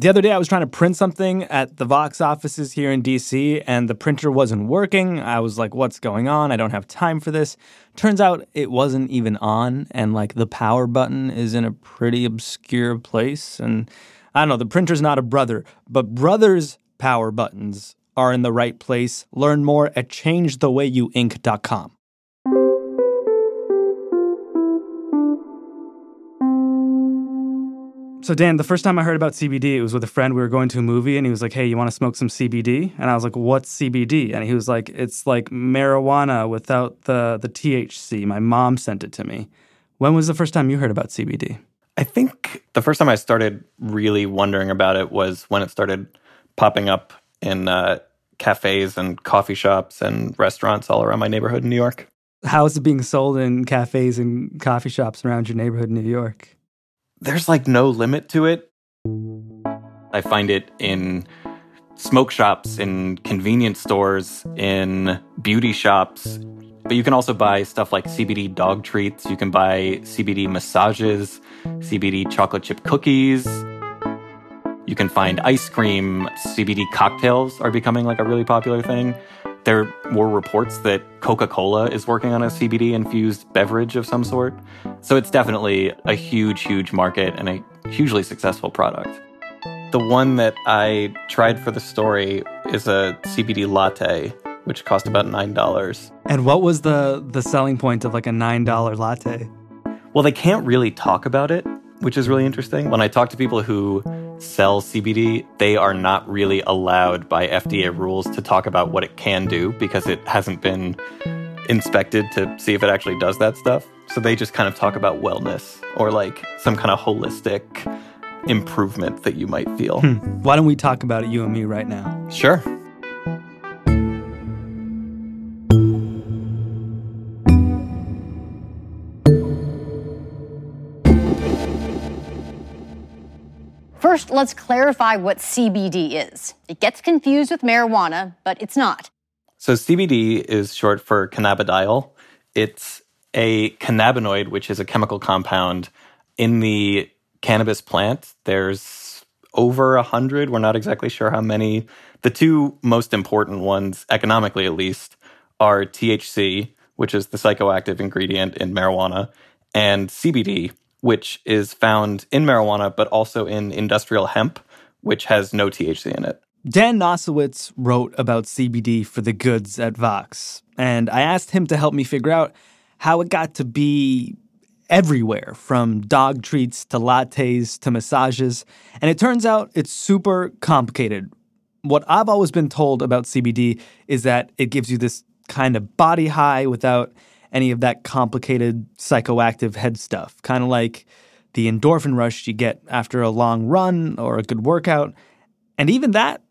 The other day, I was trying to print something at the Vox offices here in D.C., and the printer wasn't working. I was like, what's going on? I don't have time for this. Turns out it wasn't even on, and, like, the power button is in a pretty obscure place. And, I don't know, the printer's not a Brother, but Brother's power buttons are in the right place. Learn more at ChangeTheWayYouInk.com. So, Dan, the first time I heard about CBD, it was with a friend. We were going to a movie, and he was like, hey, you want to smoke some CBD? And I was like, what's CBD? And he was like, it's like marijuana without the THC. My mom sent it to me. When was the first time you heard about CBD? I think the first time I started really wondering about it was when it started popping up in cafes and coffee shops and restaurants all around my neighborhood in New York. How is it being sold in cafes and coffee shops around your neighborhood in New York? There's like no limit to it. I find it in smoke shops, in convenience stores, in beauty shops. But you can also buy stuff like CBD dog treats. You can buy CBD massages, CBD chocolate chip cookies. You can find ice cream. CBD cocktails are becoming like a really popular thing. There were reports that Coca-Cola is working on a CBD-infused beverage of some sort. So it's definitely a huge, huge market and a hugely successful product. The one that I tried for the story is a CBD latte, which cost about $9. And what was the selling point of like a $9 latte? Well, they can't really talk about it, which is really interesting. When I talk to people who sell CBD, they are not really allowed by FDA rules to talk about what it can do because it hasn't been inspected to see if it actually does that stuff. So they just kind of talk about wellness or like some kind of holistic improvement that you might feel. Why don't we talk about it, you and me, right now? Sure. First, let's clarify what CBD is. It gets confused with marijuana, but it's not. So CBD is short for cannabidiol. It's a cannabinoid, which is a chemical compound in the cannabis plant. There's over 100. We're not exactly sure how many. The two most important ones, economically at least, are THC, which is the psychoactive ingredient in marijuana, and CBD, which is found in marijuana, but also in industrial hemp, which has no THC in it. Dan Nosowitz wrote about CBD for the goods at Vox, and I asked him to help me figure out how it got to be everywhere, from dog treats to lattes to massages. And it turns out it's super complicated. What I've always been told about CBD is that it gives you this kind of body high without any of that complicated psychoactive head stuff, kind of like the endorphin rush you get after a long run or a good workout. And even that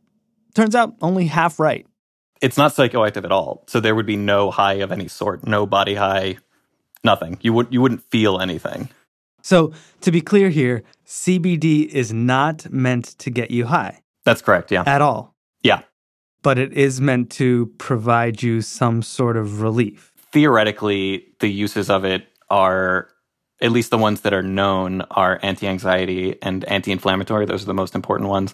turns out only half right. It's not psychoactive at all. So there would be no high of any sort, no body high, nothing. You wouldn't feel anything. So to be clear here, CBD is not meant to get you high. That's correct, yeah. At all. Yeah. But it is meant to provide you some sort of relief. Theoretically, the uses of it are, at least the ones that are known, are anti-anxiety and anti-inflammatory. Those are the most important ones.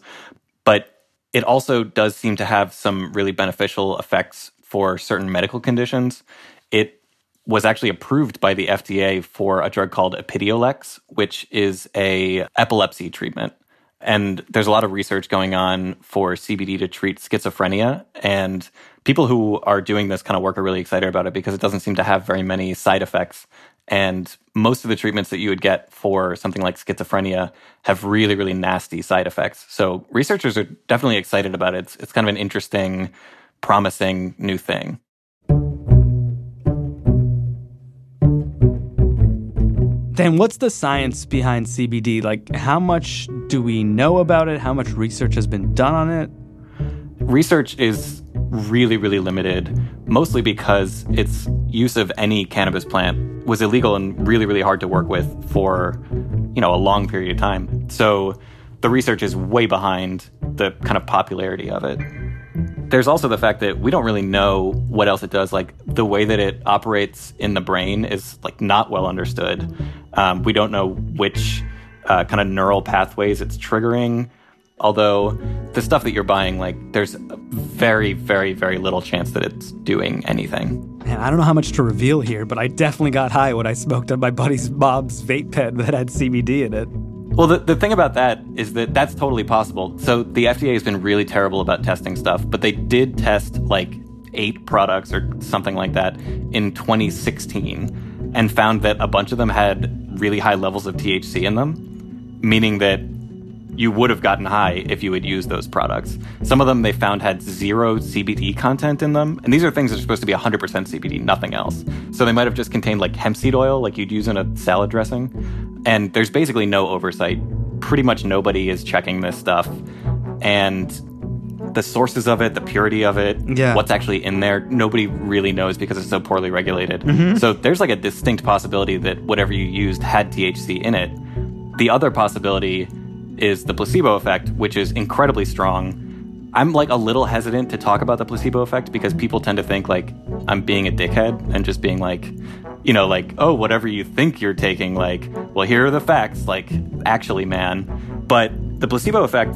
But it also does seem to have some really beneficial effects for certain medical conditions. It was actually approved by the FDA for a drug called Epidiolex, which is an epilepsy treatment. And there's a lot of research going on for CBD to treat schizophrenia. And people who are doing this kind of work are really excited about it because it doesn't seem to have very many side effects. And most of the treatments that you would get for something like schizophrenia have really, really nasty side effects. So researchers are definitely excited about it. It's kind of an interesting, promising new thing. Then what's the science behind CBD? Like, how much do we know about it? How much research has been done on it? Research is really, really limited, mostly because its use of any cannabis plant was illegal and really, really hard to work with for, a long period of time. So the research is way behind the kind of popularity of it. There's also the fact that we don't really know what else it does. Like, the way that it operates in the brain is, like, not well understood. We don't know which kind of neural pathways it's triggering. Although the stuff that you're buying, like, there's very, very, very little chance that it's doing anything. Man, I don't know how much to reveal here, but I definitely got high when I smoked on my buddy's mom's vape pen that had CBD in it. Well, the thing about that is that that's totally possible. So the FDA has been really terrible about testing stuff, but they did test, like, 8 products or something like that in 2016 and found that a bunch of them had really high levels of THC in them, meaning that you would have gotten high if you had used those products. Some of them they found had 0 CBD content in them. And these are things that are supposed to be 100% CBD, nothing else. So they might have just contained like hemp seed oil, like you'd use in a salad dressing. And there's basically no oversight. Pretty much nobody is checking this stuff. And the sources of it, the purity of it, what's actually in there, nobody really knows because it's so poorly regulated. Mm-hmm. So there's like a distinct possibility that whatever you used had THC in it. The other possibility is the placebo effect, which is incredibly strong. I'm like a little hesitant to talk about the placebo effect because people tend to think like I'm being a dickhead and just being like, you know, like, oh, whatever you think you're taking, like, well, here are the facts, like, actually, man. But the placebo effect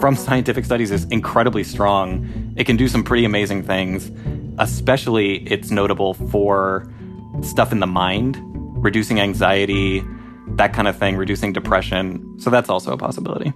from scientific studies is incredibly strong. It can do some pretty amazing things. Especially it's notable for stuff in the mind, reducing anxiety, that kind of thing, reducing depression. So that's also a possibility.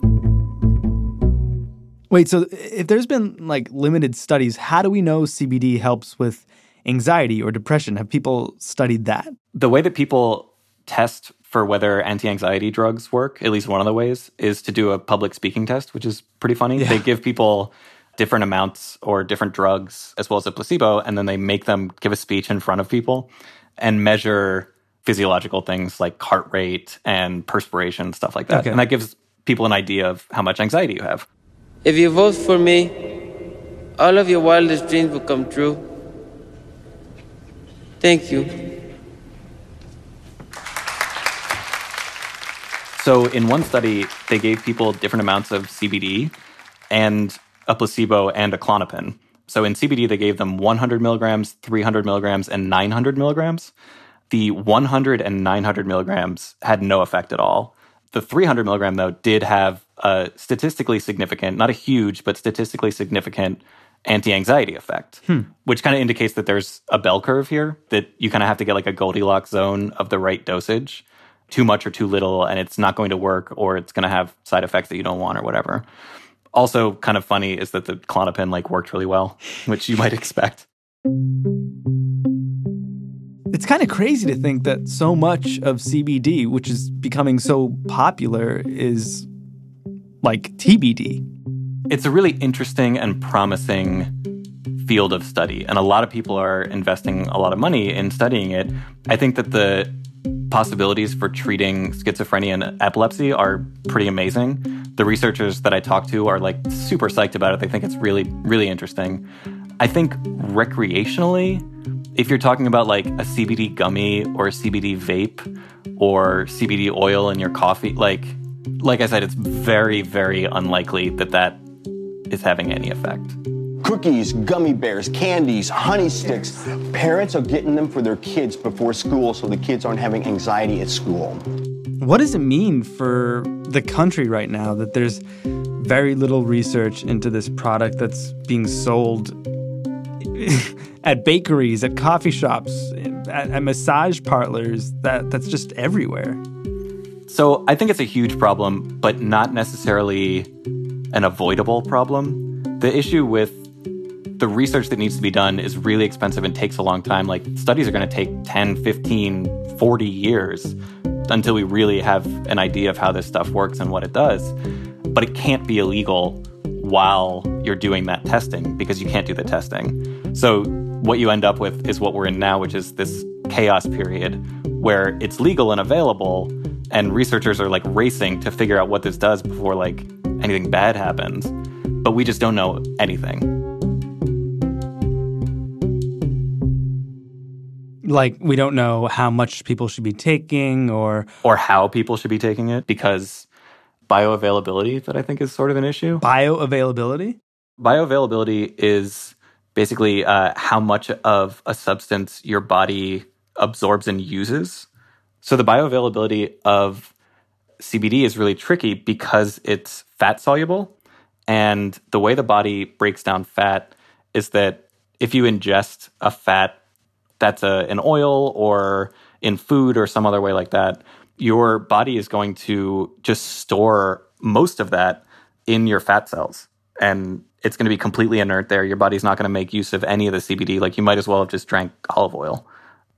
Wait, so if there's been like limited studies, how do we know CBD helps with anxiety or depression? Have people studied that? The way that people test for whether anti-anxiety drugs work, at least one of the ways, is to do a public speaking test, which is pretty funny. Yeah. They give people different amounts or different drugs as well as a placebo, and then they make them give a speech in front of people and measure physiological things like heart rate and perspiration, stuff like that. Okay. And that gives people an idea of how much anxiety you have. If you vote for me, all of your wildest dreams will come true. Thank you. So in one study, they gave people different amounts of CBD and a placebo and a Klonopin. So in CBD, they gave them 100 milligrams, 300 milligrams, and 900 milligrams. The 100 and 900 milligrams had no effect at all. The 300 milligram, though, did have a statistically significant, not a huge, but statistically significant anti-anxiety effect, which kind of indicates that there's a bell curve here, that you kind of have to get like a Goldilocks zone of the right dosage, too much or too little, and it's not going to work or it's going to have side effects that you don't want or whatever. Also kind of funny is that the Klonopin like worked really well, which you might expect. It's kind of crazy to think that so much of CBD, which is becoming so popular, is like TBD. It's a really interesting and promising field of study, and a lot of people are investing a lot of money in studying it. I think that the possibilities for treating schizophrenia and epilepsy are pretty amazing. The researchers that I talk to are like super psyched about it. They think it's really, really interesting. I think recreationally, if you're talking about like a CBD gummy or a CBD vape or CBD oil in your coffee, like I said, it's very, very unlikely that that is having any effect. Cookies, gummy bears, candies, honey sticks. Parents are getting them for their kids before school so the kids aren't having anxiety at school. What does it mean for the country right now that there's very little research into this product that's being sold at bakeries, at coffee shops, at massage parlors, that's just everywhere? So I think it's a huge problem, but not necessarily an avoidable problem. The issue with the research that needs to be done is really expensive and takes a long time. Like, studies are going to take 10, 15, 40 years until we really have an idea of how this stuff works and what it does. But it can't be illegal while you're doing that testing, because you can't do the testing. So what you end up with is what we're in now, which is this chaos period where it's legal and available, and researchers are like racing to figure out what this does before like anything bad happens. But we just don't know anything. Like, we don't know how much people should be taking or how people should be taking it, because bioavailability, that I think is sort of an issue. Bioavailability? Bioavailability is basically how much of a substance your body absorbs and uses. So the bioavailability of CBD is really tricky because it's fat soluble. And the way the body breaks down fat is that if you ingest a fat that's an oil or in food or some other way like that, your body is going to just store most of that in your fat cells. And it's going to be completely inert there. Your body's not going to make use of any of the CBD. Like, you might as well have just drank olive oil.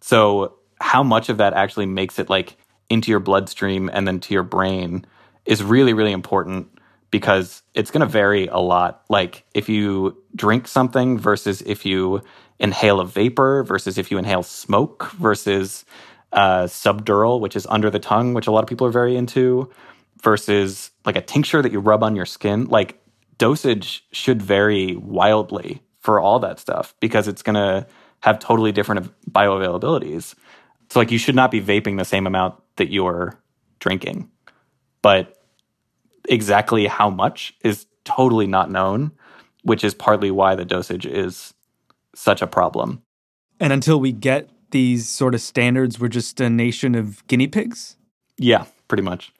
So how much of that actually makes it like into your bloodstream and then to your brain is really, really important, because it's going to vary a lot. Like, if you drink something versus if you inhale a vapor versus if you inhale smoke versus subdural, which is under the tongue, which a lot of people are very into, versus like a tincture that you rub on your skin. Like, dosage should vary wildly for all that stuff because it's going to have totally different bioavailabilities. So like, you should not be vaping the same amount that you're drinking. But exactly how much is totally not known, which is partly why the dosage is such a problem. And until we get these sort of standards, we're just a nation of guinea pigs? Yeah, pretty much.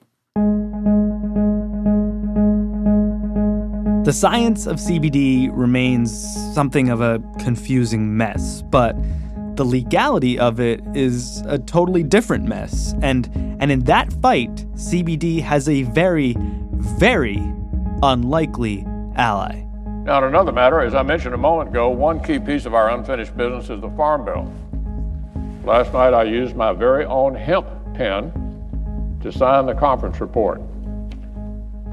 The science of CBD remains something of a confusing mess, but the legality of it is a totally different mess. And in that fight, CBD has a very, very unlikely ally. Now, on another matter, as I mentioned a moment ago, one key piece of our unfinished business is the Farm Bill. Last night, I used my very own hemp pen to sign the conference report,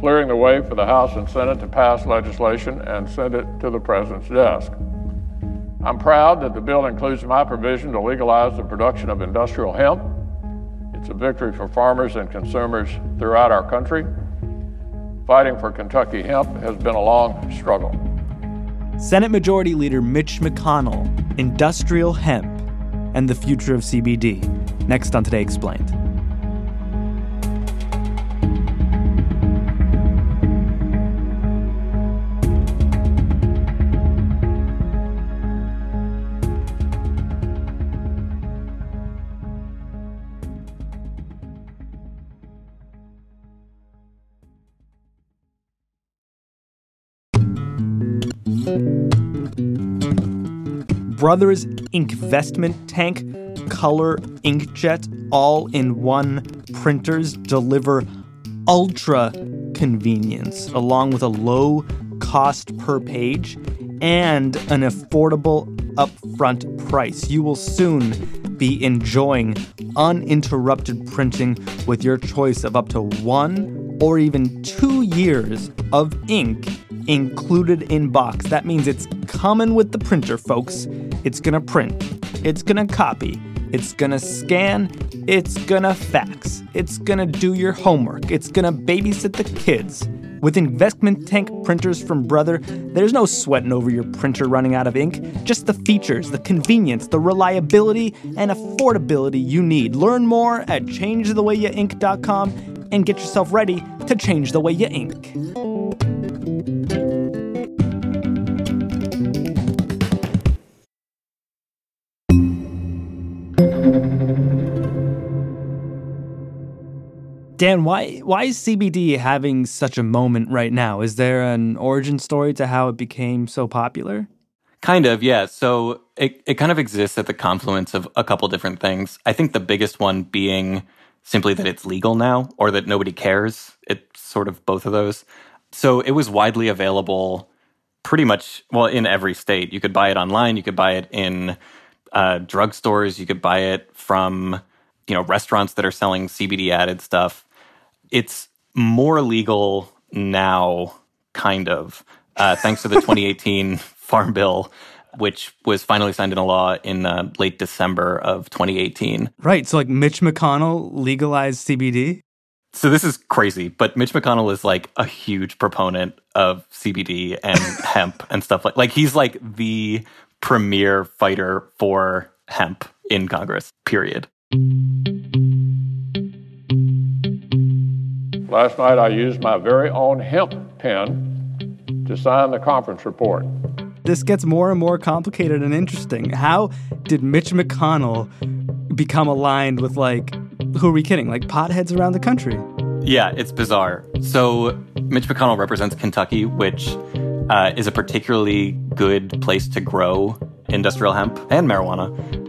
clearing the way for the House and Senate to pass legislation and send it to the president's desk. I'm proud that the bill includes my provision to legalize the production of industrial hemp. It's a victory for farmers and consumers throughout our country. Fighting for Kentucky hemp has been a long struggle. Senate Majority Leader Mitch McConnell, industrial hemp, and the future of CBD. Next on Today Explained. Brother's Inkvestment Tank Color Inkjet all-in-one printers deliver ultra convenience along with a low cost per page and an affordable upfront price. You will soon be enjoying uninterrupted printing with your choice of up to 1 or even 2 years of ink included in box. That means it's coming with the printer, folks. It's gonna print. It's gonna copy. It's gonna scan. It's gonna fax. It's gonna do your homework. It's gonna babysit the kids. With Investment Tank printers from Brother, there's no sweating over your printer running out of ink. Just the features, the convenience, the reliability, and affordability you need. Learn more at ChangeTheWayYouInk.com and get yourself ready to change the way you ink. Dan, why is CBD having such a moment right now? Is there an origin story to how it became so popular? Kind of, yeah. So it kind of exists at the confluence of a couple different things. I think the biggest one being simply that it's legal now, or that nobody cares. It's sort of both of those. So it was widely available pretty much, well, in every state. You could buy it online. You could buy it in drugstores. You could buy it from, you know, restaurants that are selling CBD added stuff. It's more legal now, kind of, thanks to the 2018 Farm Bill, which was finally signed into law in late December of 2018. Right. So, like, Mitch McConnell legalized CBD? So this is crazy, but Mitch McConnell is, like, a huge proponent of CBD and hemp and stuff. Like, he's, like, the premier fighter for hemp in Congress, period. Last night, I used my very own hemp pen to sign the conference report. This gets more and more complicated and interesting. How did Mitch McConnell become aligned with, like, who are we kidding? Like, potheads around the country. Yeah, it's bizarre. So Mitch McConnell represents Kentucky, which is a particularly good place to grow industrial hemp and marijuana.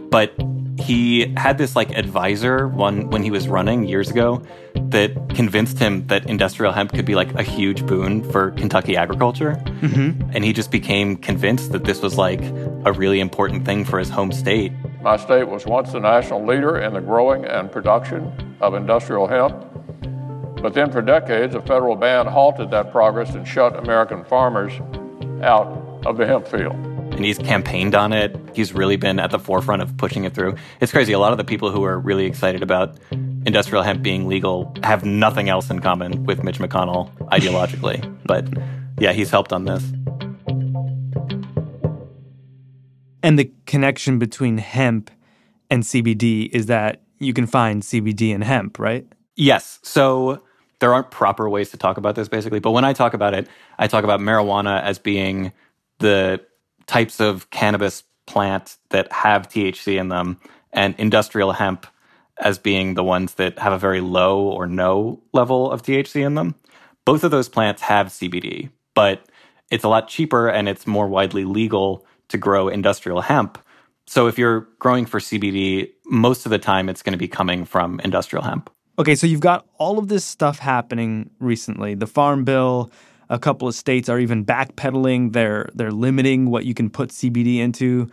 But he had this like advisor when he was running years ago that convinced him that industrial hemp could be like a huge boon for Kentucky agriculture. Mm-hmm. And he just became convinced that this was like a really important thing for his home state. My state was once the national leader in the growing and production of industrial hemp. But then for decades, a federal ban halted that progress and shut American farmers out of the hemp field. And he's campaigned on it. He's really been at the forefront of pushing it through. It's crazy. A lot of the people who are really excited about industrial hemp being legal have nothing else in common with Mitch McConnell ideologically. But yeah, he's helped on this. And the connection between hemp and CBD is that you can find CBD in hemp, right? Yes. So there aren't proper ways to talk about this, basically. But when I talk about it, I talk about marijuana as being the types of cannabis plants that have THC in them, and industrial hemp as being the ones that have a very low or no level of THC in them. Both of those plants have CBD, but it's a lot cheaper and it's more widely legal to grow industrial hemp. So if you're growing for CBD, most of the time it's going to be coming from industrial hemp. Okay, so you've got all of this stuff happening recently. The Farm Bill, a couple of states are even backpedaling. They're limiting what you can put CBD into.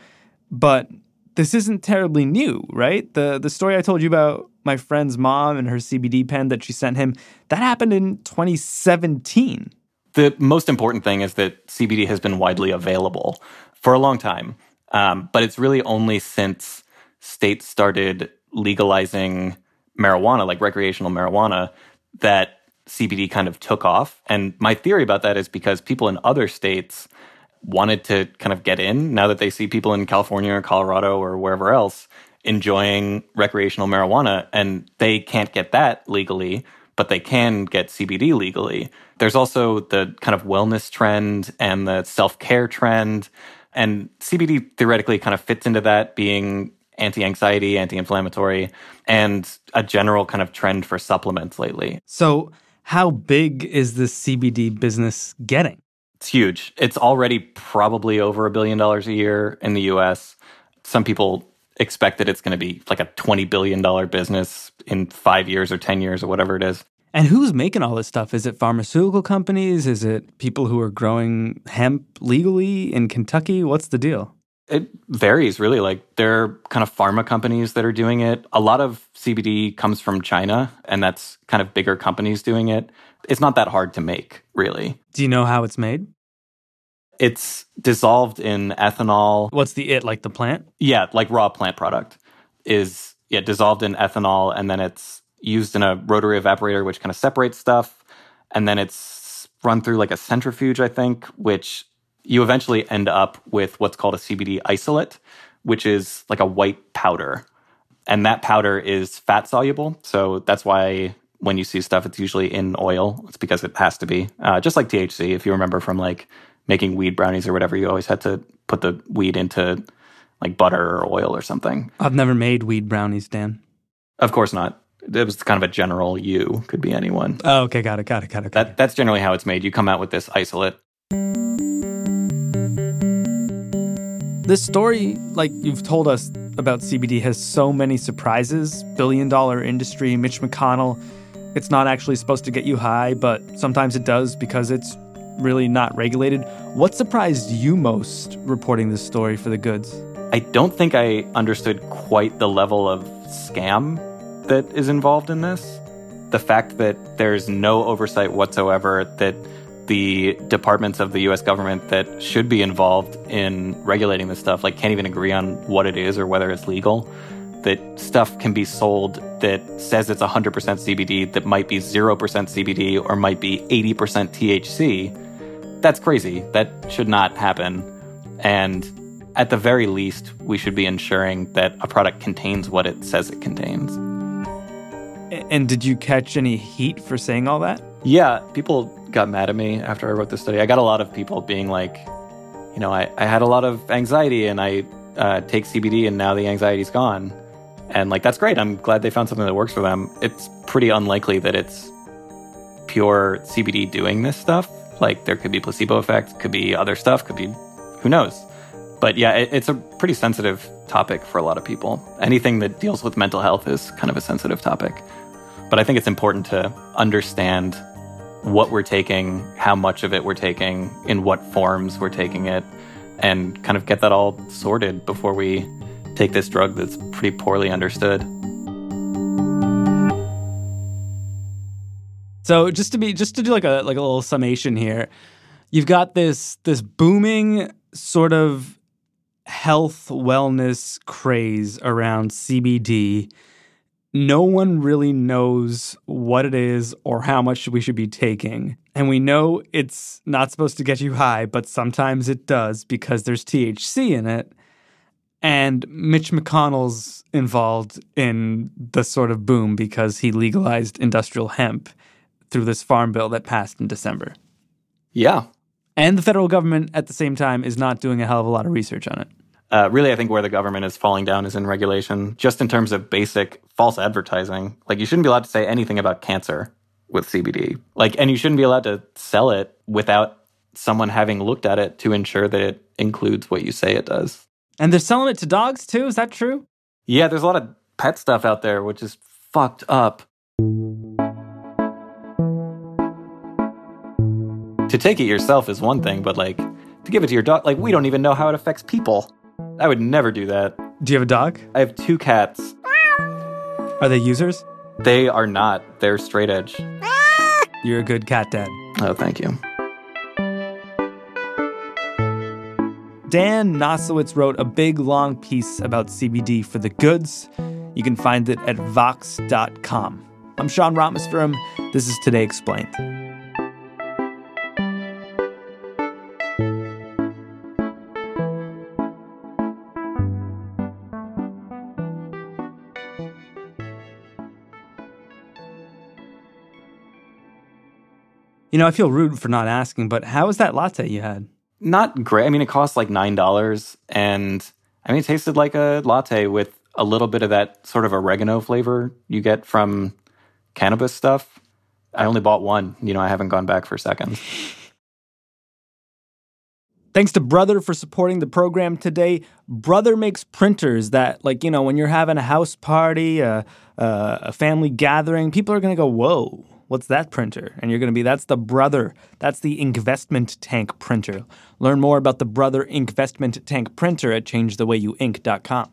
But this isn't terribly new, right? The story I told you about my friend's mom and her CBD pen that she sent him, that happened in 2017. The most important thing is that CBD has been widely available for a long time. But it's really only since states started legalizing marijuana, like recreational marijuana, that CBD kind of took off. And my theory about that is because people in other states wanted to kind of get in now that they see people in California or Colorado or wherever else enjoying recreational marijuana, and they can't get that legally, but they can get CBD legally. There's also the kind of wellness trend and the self-care trend, and CBD theoretically kind of fits into that, being anti-anxiety, anti-inflammatory, and a general kind of trend for supplements lately. So how big is this CBD business getting? It's huge. It's already probably over $1 billion a year in the US. Some people expect that it's going to be like a $20 billion business in 5 years or 10 years or whatever it is. And who's making all this stuff? Is it pharmaceutical companies? Is it people who are growing hemp legally in Kentucky? What's the deal? It varies, really. Like, there are kind of pharma companies that are doing it. A lot of CBD comes from China, and that's kind of bigger companies doing it. It's not that hard to make, really. Do you know how it's made? It's dissolved in ethanol. What's the it, like the plant? Yeah, like raw plant product is dissolved in ethanol, and then it's used in a rotary evaporator, which kind of separates stuff. And then it's run through like a centrifuge, I think, which you eventually end up with what's called a CBD isolate, which is like a white powder. And that powder is fat-soluble. So that's why when you see stuff, it's usually in oil. It's because it has to be. Just like THC, if you remember from like making weed brownies or whatever, you always had to put the weed into like butter or oil or something. I've never made weed brownies, Dan. Of course not. It was kind of a general you. Could be anyone. Oh, okay. Got it. That's generally how it's made. You come out with this isolate. This story, like you've told us about CBD, has so many surprises. Billion-dollar industry, Mitch McConnell. It's not actually supposed to get you high, but sometimes it does because it's really not regulated. What surprised you most reporting this story for the goods? I don't think I understood quite the level of scam that is involved in this. The fact that there's no oversight whatsoever, that the departments of the U.S. government that should be involved in regulating this stuff, like, can't even agree on what it is or whether it's legal, that stuff can be sold that says it's 100% CBD that might be 0% CBD or might be 80% THC. That's crazy. That should not happen. And at the very least, we should be ensuring that a product contains what it says it contains. And did you catch any heat for saying all that? Yeah, people got mad at me after I wrote this study. I got a lot of people being like, you know, I had a lot of anxiety and I take CBD and now the anxiety's gone. And like, that's great. I'm glad they found something that works for them. It's pretty unlikely that it's pure CBD doing this stuff. Like, there could be placebo effect, could be other stuff, could be who knows. But yeah, it's a pretty sensitive topic for a lot of people. Anything that deals with mental health is kind of a sensitive topic. But I think it's important to understand what we're taking, how much of it we're taking, in what forms we're taking it, and kind of get that all sorted before we take this drug that's pretty poorly understood. So just to do like a little summation here, you've got this booming sort of health wellness craze around CBD. No one really knows what it is or how much we should be taking. And we know it's not supposed to get you high, but sometimes it does because there's THC in it. And Mitch McConnell's involved in the sort of boom because he legalized industrial hemp through this Farm Bill that passed in December. Yeah. And the federal government at the same time is not doing a hell of a lot of research on it. Really, I think where the government is falling down is in regulation, just in terms of basic false advertising. Like, you shouldn't be allowed to say anything about cancer with CBD. Like, and you shouldn't be allowed to sell it without someone having looked at it to ensure that it includes what you say it does. And they're selling it to dogs, too? Is that true? Yeah, there's a lot of pet stuff out there, which is fucked up. To take it yourself is one thing, but, like, to give it to your dog, like, we don't even know how it affects people. I would never do that. Do you have a dog? I have 2 cats. Are they users? They are not. They're straight edge. You're a good cat dad. Oh, thank you. Dan Nosowitz wrote a big, long piece about CBD for the goods. You can find it at vox.com. I'm Sean Rotmisferum. This is Today Explained. You know, I feel rude for not asking, but how was that latte you had? Not great. I mean, it cost like $9, and I mean, it tasted like a latte with a little bit of that sort of oregano flavor you get from cannabis stuff. I only bought one. You know, I haven't gone back for seconds. Thanks to Brother for supporting the program today. Brother makes printers that, like, you know, when you're having a house party, a family gathering, people are going to go, whoa. What's that printer? And you're going to be, that's the Brother. That's the Inkvestment Tank printer. Learn more about the Brother Inkvestment Tank printer at ChangeTheWayYouInk.com.